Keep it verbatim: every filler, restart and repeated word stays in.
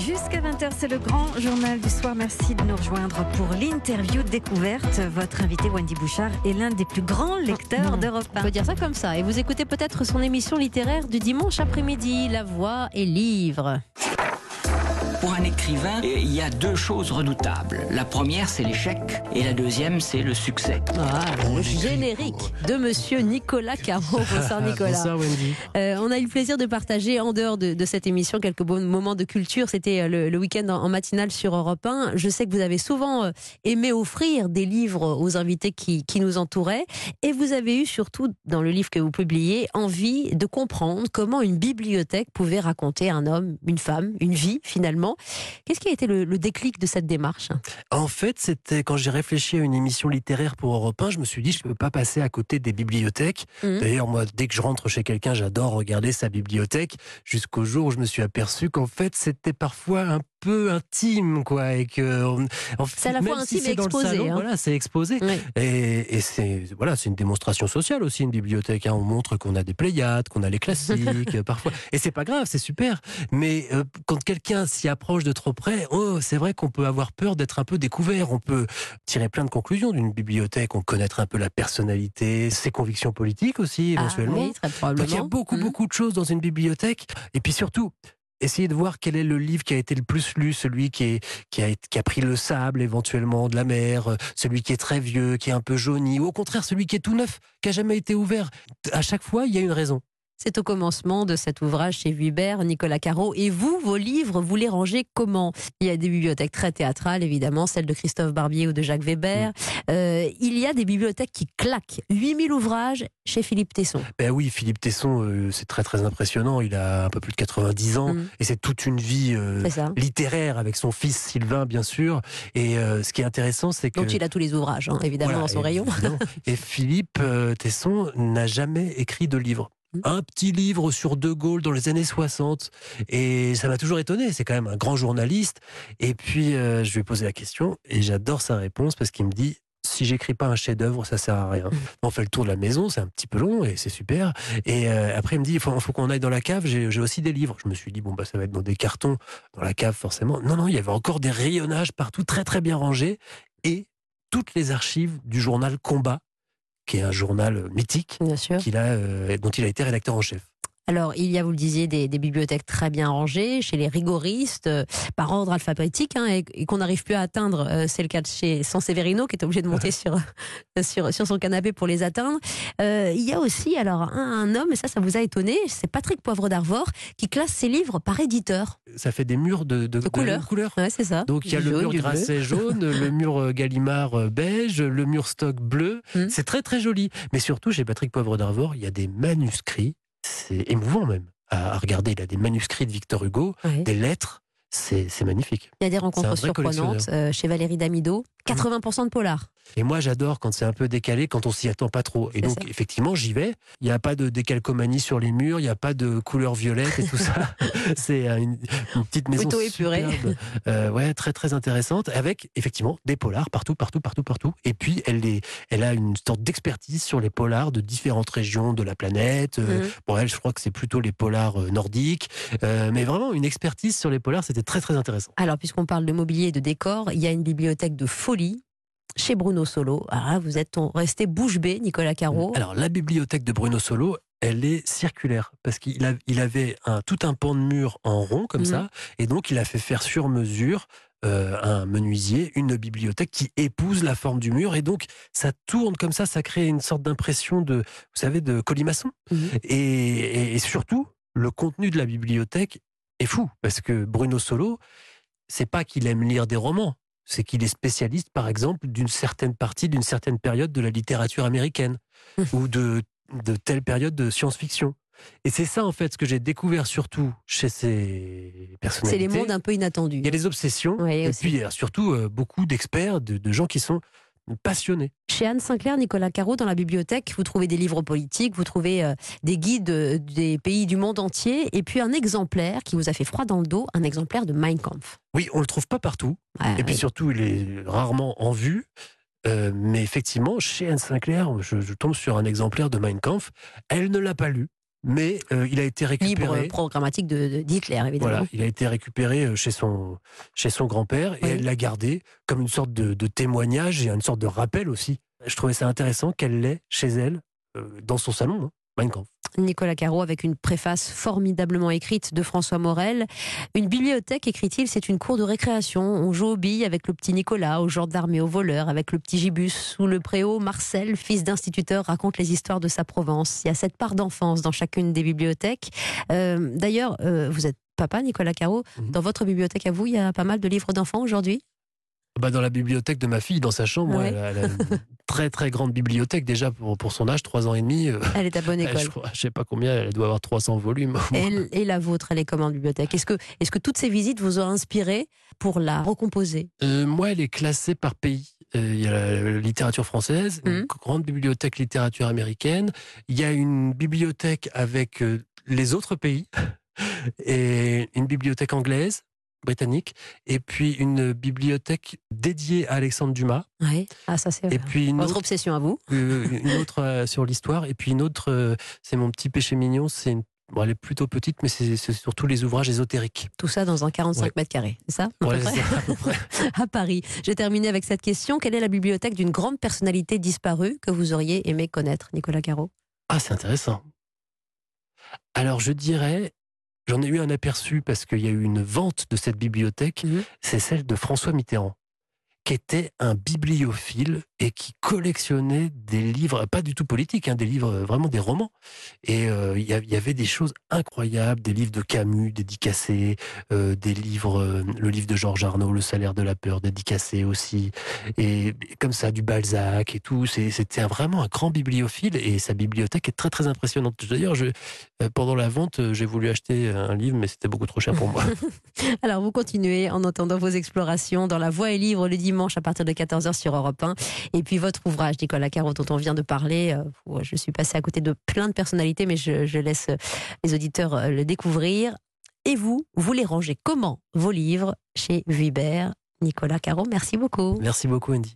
Jusqu'à vingt heures, c'est le grand journal du soir. Merci de nous rejoindre pour l'interview découverte. Votre invité, Wendy Bouchard, est l'un des plus grands lecteurs d'Europe un. On peut dire ça comme ça. Et vous écoutez peut-être son émission littéraire du dimanche après-midi, La Voix et Livre. Pour un écrivain, il y a deux choses redoutables. La première, c'est l'échec, et la deuxième, c'est le succès. Ah, le générique de Monsieur Nicolas Carreau. Bonsoir Nicolas. Bonsoir Wendy. Euh, on a eu le plaisir de partager, en dehors de, de cette émission, quelques bons moments de culture. C'était le, le week-end en, en matinale sur Europe un. Je sais que vous avez souvent aimé offrir des livres aux invités qui, qui nous entouraient, et vous avez eu surtout, dans le livre que vous publiez, envie de comprendre comment une bibliothèque pouvait raconter un homme, une femme, une vie finalement. Qu'est-ce qui a été le, le déclic de cette démarche? En fait, c'était quand j'ai réfléchi à une émission littéraire pour Europe un, je me suis dit, je ne peux pas passer à côté des bibliothèques. Mmh. D'ailleurs, moi, dès que je rentre chez quelqu'un, j'adore regarder sa bibliothèque, jusqu'au jour où je me suis aperçu qu'en fait, c'était parfois un peu... peu intime, quoi, et que en fait, c'est à la fois intime si et exposé. Salon, hein. Voilà, c'est exposé. Oui. Et, et c'est voilà, c'est une démonstration sociale aussi, une bibliothèque. Hein. On montre qu'on a des Pléiades, qu'on a les classiques, parfois. Et c'est pas grave, c'est super. Mais euh, quand quelqu'un s'y approche de trop près, oh, c'est vrai qu'on peut avoir peur d'être un peu découvert. On peut tirer plein de conclusions d'une bibliothèque, on connaître un peu la personnalité, ses convictions politiques aussi, éventuellement. Ah, oui, très probablement. Donc, il y a beaucoup, mmh. beaucoup de choses dans une bibliothèque. Et puis surtout, essayez de voir quel est le livre qui a été le plus lu, celui qui, est, qui, a, qui a pris le sable éventuellement de la mer, celui qui est très vieux, qui est un peu jauni, ou au contraire celui qui est tout neuf, qui n'a jamais été ouvert. À chaque fois, il y a une raison. C'est au commencement de cet ouvrage chez Vuibert, Nicolas Carreau. Et vous, vos livres, vous les rangez comment? Il y a des bibliothèques très théâtrales, évidemment, celle de Christophe Barbier ou de Jacques Weber. Euh, il y a des bibliothèques qui claquent. huit mille ouvrages chez Philippe Tesson. Ben oui, Philippe Tesson, euh, c'est très très impressionnant. Il a un peu plus de quatre-vingt-dix ans mmh. et c'est toute une vie euh, littéraire avec son fils Sylvain, bien sûr. Et euh, ce qui est intéressant, c'est que... Donc il a tous les ouvrages, hein, évidemment, voilà, dans son rayon. Et Philippe euh, Tesson n'a jamais écrit de livre. Un petit livre sur De Gaulle dans les années soixante. Et ça m'a toujours étonné. C'est quand même un grand journaliste. Et puis, euh, je lui ai posé la question et j'adore sa réponse parce qu'il me dit « Si j'écris pas un chef-d'œuvre, ça sert à rien. » On fait le tour de la maison, c'est un petit peu long et c'est super. Et euh, après, il me dit « Il faut, faut qu'on aille dans la cave, j'ai, j'ai aussi des livres. » Je me suis dit « Bon, bah, ça va être dans des cartons, dans la cave forcément. » Non, non, il y avait encore des rayonnages partout, très très bien rangés. Et toutes les archives du journal Combat, qui est un journal mythique, qu'il a, euh, dont il a été rédacteur en chef. Alors, il y a, vous le disiez, des, des bibliothèques très bien rangées, chez les rigoristes, euh, par ordre alphabétique, hein, et, et qu'on n'arrive plus à atteindre. Euh, c'est le cas de chez Sanseverino, qui est obligé de monter sur, sur, sur son canapé pour les atteindre. Euh, il y a aussi alors un, un homme, et ça, ça vous a étonné, c'est Patrick Poivre d'Arvor, qui classe ses livres par éditeur. Ça fait des murs de, de, de couleurs. couleurs. Ouais, c'est ça. Donc, il y a le, le jaune, mur Grasset jaune, le mur Gallimard beige, le mur Stock bleu. Hum. C'est très, très joli. Mais surtout, chez Patrick Poivre d'Arvor, il y a des manuscrits. C'est émouvant même à regarder. Il a des manuscrits de Victor Hugo, oui. des lettres. C'est, c'est magnifique. Il y a des rencontres surprenantes euh, chez Valérie Damido. quatre-vingts pour cent de polar. Et moi, j'adore quand c'est un peu décalé, quand on s'y attend pas trop. Et c'est donc, ça. Effectivement, j'y vais. Il n'y a pas de décalcomanie sur les murs, il n'y a pas de couleur violette et tout ça. C'est une, une petite maison plutôt épurée. Euh, ouais, très, très intéressante. Avec, effectivement, des polars partout, partout, partout, partout. Et puis, elle, les, elle a une sorte d'expertise sur les polars de différentes régions de la planète. Pour euh, mmh. bon, elle, je crois que c'est plutôt les polars nordiques. Euh, mais vraiment, une expertise sur les polars, c'était très, très intéressant. Alors, puisqu'on parle de mobilier et de décor, il y a une bibliothèque de folie chez Bruno Solo. Ah, vous êtes resté bouche bée, Nicolas Carreau. Alors, la bibliothèque de Bruno Solo, elle est circulaire, parce qu'il a, il avait un, tout un pan de mur en rond, comme mmh. ça, et donc il a fait faire sur mesure euh, un menuisier, une bibliothèque qui épouse la forme du mur, et donc ça tourne comme ça, ça crée une sorte d'impression de, vous savez, de colimaçon. Mmh. Et, et, et surtout, le contenu de la bibliothèque est fou, parce que Bruno Solo, c'est pas qu'il aime lire des romans, c'est qu'il est spécialiste, par exemple, d'une certaine partie, d'une certaine période de la littérature américaine ou de, de telle période de science-fiction. Et c'est ça, en fait, ce que j'ai découvert surtout chez ces personnalités. C'est les mondes un peu inattendus. Il y a les obsessions, oui, et aussi. Puis il y a surtout euh, beaucoup d'experts, de, de gens qui sont passionnés. Chez Anne Sinclair, Nicolas Carreau, dans la bibliothèque, vous trouvez des livres politiques, vous trouvez euh, des guides euh, des pays du monde entier, et puis un exemplaire qui vous a fait froid dans le dos, un exemplaire de Mein Kampf. Oui, on ne le trouve pas partout, ah, et oui. puis surtout, il est rarement en vue, euh, mais effectivement, chez Anne Sinclair, je, je tombe sur un exemplaire de Mein Kampf, elle ne l'a pas lu, mais euh, il a été récupéré... Libre programmatique de, d'Hitler, évidemment. Voilà, il a été récupéré chez son, chez son grand-père, oui. Et elle l'a gardé comme une sorte de, de témoignage et une sorte de rappel aussi. Je trouvais ça intéressant qu'elle l'ait chez elle, euh, dans son salon, hein, Mein Kampf. Nicolas Carreau, avec une préface formidablement écrite de François Morel. Une bibliothèque, écrit-il, c'est une cour de récréation. On joue aux billes avec le petit Nicolas, aux gendarmes et aux voleurs, avec le petit Gibus. Sous le préau, Marcel, fils d'instituteur, raconte les histoires de sa Provence. Il y a cette part d'enfance dans chacune des bibliothèques. Euh, d'ailleurs, euh, vous êtes papa, Nicolas Carreau. Mm-hmm. Dans votre bibliothèque à vous, il y a pas mal de livres d'enfants aujourd'hui ? Bah dans la bibliothèque de ma fille, dans sa chambre, ouais. elle, a, elle a une très très grande bibliothèque déjà pour, pour son âge, trois ans et demi. Euh, elle est à bonne école. Elle, je crois, je sais pas combien, elle doit avoir trois cents volumes. Elle, et la vôtre, elle est comment en bibliothèque ? Est-ce que, est-ce que toutes ces visites vous ont inspiré pour la recomposer ? euh, Moi, elle est classée par pays. Euh, il y a la, la littérature française, mmh. une grande bibliothèque littérature américaine. Il y a une bibliothèque avec euh, les autres pays et une bibliothèque anglaise. Britannique, et puis une bibliothèque dédiée à Alexandre Dumas. Oui, ah, ça c'est et puis une votre autre, obsession à vous. Une autre sur l'histoire, et puis une autre, c'est mon petit péché mignon, c'est une... bon, elle est plutôt petite, mais c'est, c'est surtout les ouvrages ésotériques. Tout ça dans un quarante-cinq ouais. mètres carrés, c'est ça, à, ouais, peu près c'est ça, à peu près. À Paris. J'ai terminé avec cette question. Quelle est la bibliothèque d'une grande personnalité disparue que vous auriez aimé connaître, Nicolas Carreau ? Ah, c'est intéressant. Alors, je dirais... J'en ai eu un aperçu parce qu'il y a eu une vente de cette bibliothèque, mmh. c'est celle de François Mitterrand, qui était un bibliophile et qui collectionnait des livres, pas du tout politiques, hein, des livres, vraiment des romans. Et euh, y, y avait des choses incroyables, des livres de Camus dédicacés, euh, des livres, euh, le livre de Georges Arnault, Le Salaire de la Peur, dédicacé aussi, et, et comme ça, du Balzac et tout. C'est, c'était un, vraiment un grand bibliophile et sa bibliothèque est très très impressionnante. D'ailleurs, je, euh, pendant la vente, j'ai voulu acheter un livre, mais c'était beaucoup trop cher pour moi. Alors, vous continuez en entendant vos explorations dans La Voix et Livre, le dimanche à partir de quatorze heures sur Europe un. Et puis votre ouvrage, Nicolas Carreau, dont on vient de parler. Je suis passée à côté de plein de personnalités, mais je, je laisse les auditeurs le découvrir. Et vous, vous les rangez comment, vos livres, chez Vuibert? Nicolas Carreau, merci beaucoup. Merci beaucoup, Andy.